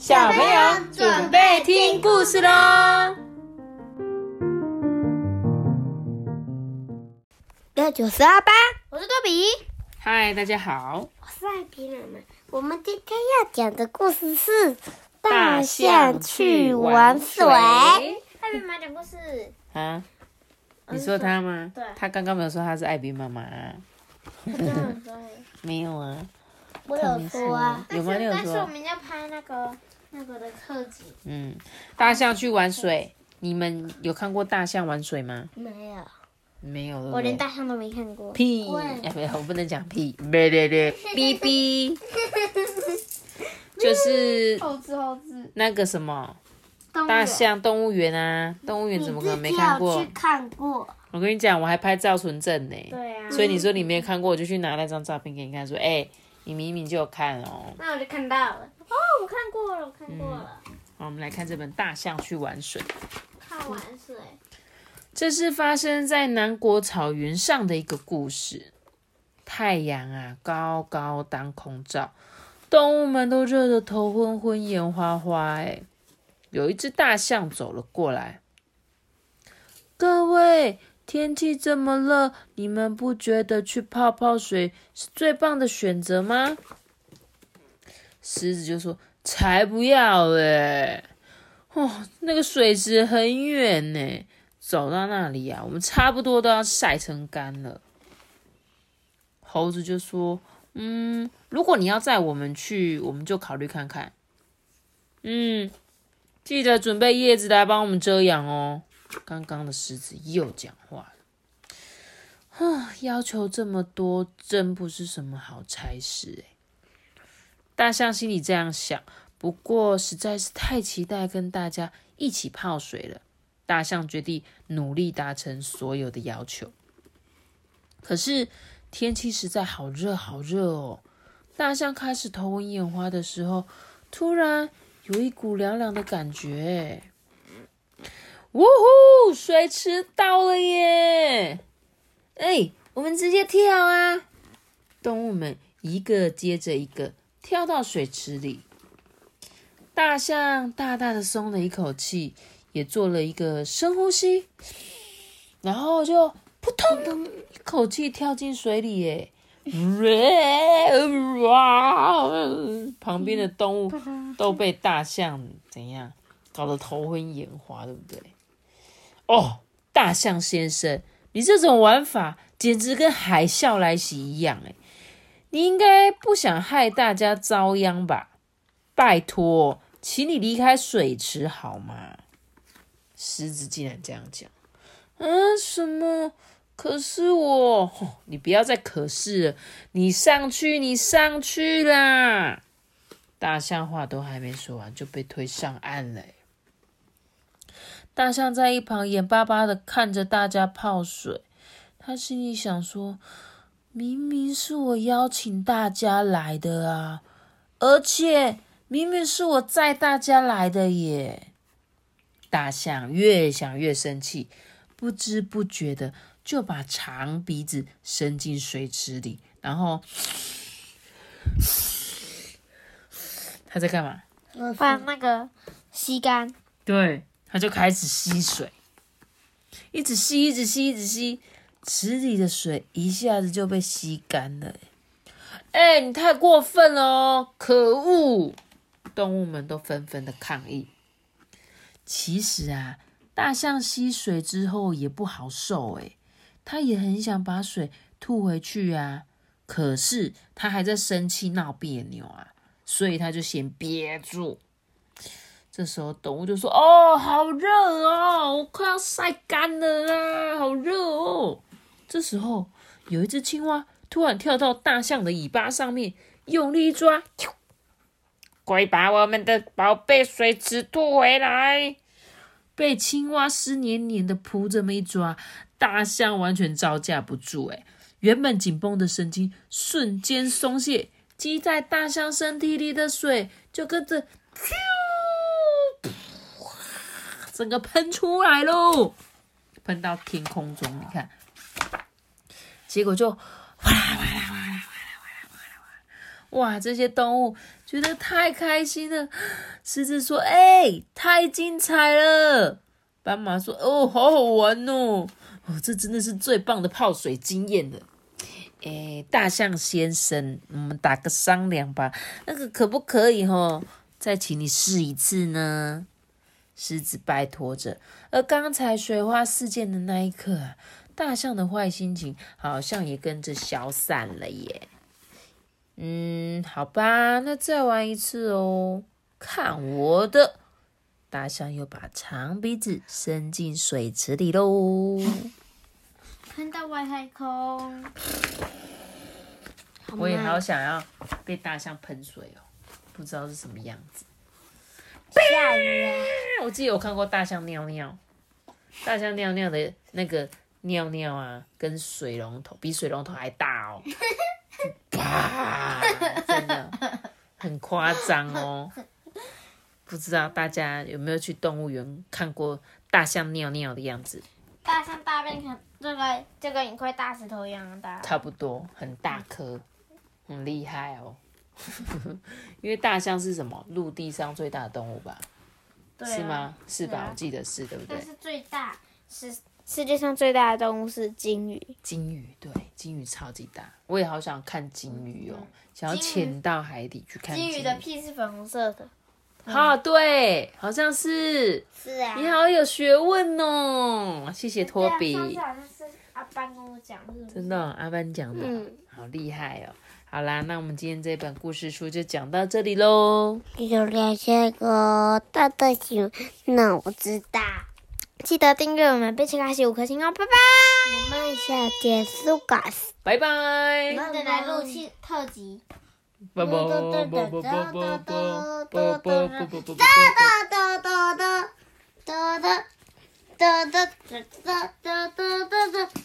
小朋友准备听故事喽！698，我是多比。嗨，大家好，我是艾比妈妈。我们今天要讲的故事是大象去玩水。艾比妈妈讲故事啊？你说他吗？对，他刚刚没有说他是艾比妈妈。没有啊。我有说啊，但是我们要拍那个的特辑。嗯，大象去玩水，你们有看过大象玩水吗？没有，对不对？我连大象都没看过。屁！没有，我不能讲屁。哔哔，就是猴子那个什么大象动物园啊，动物园怎么可能没看过？去看过。我跟你讲，我还拍照存证呢。对啊。所以你说你没有看过，我就去拿那张照片给你看，说哎。你明明就有看哦，那我就看到了哦，我看过了。好，我们来看这本《大象去玩水》。看玩水，这是发生在南国草原上的一个故事。太阳啊，高高当空照，动物们都热得头昏昏、眼花花。哎，有一只大象走了过来，各位。天气这么热，你们不觉得去泡泡水是最棒的选择吗？狮子就说：“才不要嘞！哦，那个水池很远呢，走到那里啊，我们差不多都要晒成干了。”猴子就说：“如果你要载我们去，我们就考虑看看。记得准备叶子来帮我们遮阳哦。”刚刚的狮子又讲话了，要求这么多，真不是什么好差事哎。大象心里这样想，不过实在是太期待跟大家一起泡水了。大象决定努力达成所有的要求。可是天气实在好热哦。大象开始头昏眼花的时候，突然有一股凉凉的感觉哎。呜呼！水池到了耶！哎，我们直接跳啊！动物们一个接着一个跳到水池里。大象大大的松了一口气，也做了一个深呼吸，然后就扑通一口气跳进水里耶！旁边的动物都被大象怎样搞得头昏眼花，对不对？哦，大象先生，你这种玩法简直跟海啸来袭一样诶，你应该不想害大家遭殃吧？拜托，请你离开水池好吗？狮子竟然这样讲。什么？可是我……你不要再可是了，你上去啦！大象话都还没说完就被推上岸了。大象在一旁眼巴巴的看着大家泡水，他心里想说：明明是我邀请大家来的啊，而且明明是我载大家来的耶！大象越想越生气，不知不觉的就把长鼻子伸进水池里，然后他在干嘛？放那个吸干。对。他就开始吸水，一直吸，池里的水一下子就被吸干了。哎，你太过分了哦！可恶！动物们都纷纷的抗议。其实啊，大象吸水之后也不好受哎，他也很想把水吐回去啊，可是他还在生气闹别扭啊，所以他就先憋住。这时候，动物就说：“哦，好热哦，我快要晒干了啦，好热哦！”这时候，有一只青蛙突然跳到大象的尾巴上面，用力一抓，快把我们的宝贝水池吐回来！被青蛙湿黏黏的扑这么一抓，大象完全招架不住，原本紧绷的神经瞬间松懈，积在大象身体里的水就跟着。整个喷出来喽，喷到天空中，你看，结果就哗啦哗啦哗啦哗啦哗啦哗啦，哇，这些动物觉得太开心了。狮子说：“哎，太精彩了！”斑马说：“哦，好好玩哦！哦，这真的是最棒的泡水经验了。”哎，大象先生，我们打个商量吧，那个可不可以再请你试一次呢？狮子拜托着。而刚才水花事件的那一刻啊，大象的坏心情好像也跟着消散了耶。好吧，那再玩一次哦，看我的！大象又把长鼻子伸进水池里喽。看到外太空，我也好想要被大象喷水哦，不知道是什么样子。吓人啊！我记得我看过大象尿尿，大象尿尿的那个尿尿啊，跟水龙头比水龙头还大哦，啪！真的很夸张哦。不知道大家有没有去动物园看过大象尿尿的样子？大象大便可能这个一块大石头一样大，差不多很大颗，很厉害哦。因为大象是什么？陆地上最大的动物吧？对啊、是吗？是吧？我记得是，对不对？但是最大是世界上最大的动物是鲸鱼。鲸鱼对，鲸鱼超级大，我也好想看鲸鱼哦，想要潜到海底去看鲸鱼。鲸鱼的屁是粉红色的。好、对，好像是。是啊。你好有学问哦，谢谢托比。上次好像是阿班跟我讲的。真的、阿班讲的，好厉害哦。好啦，那我们今天这本故事书就讲到这里喽。有了这个大的喜，那我知道。记得订阅我们贝奇卡西5颗星哦，拜拜。我们下节苏卡斯，拜拜。我们来录期特辑。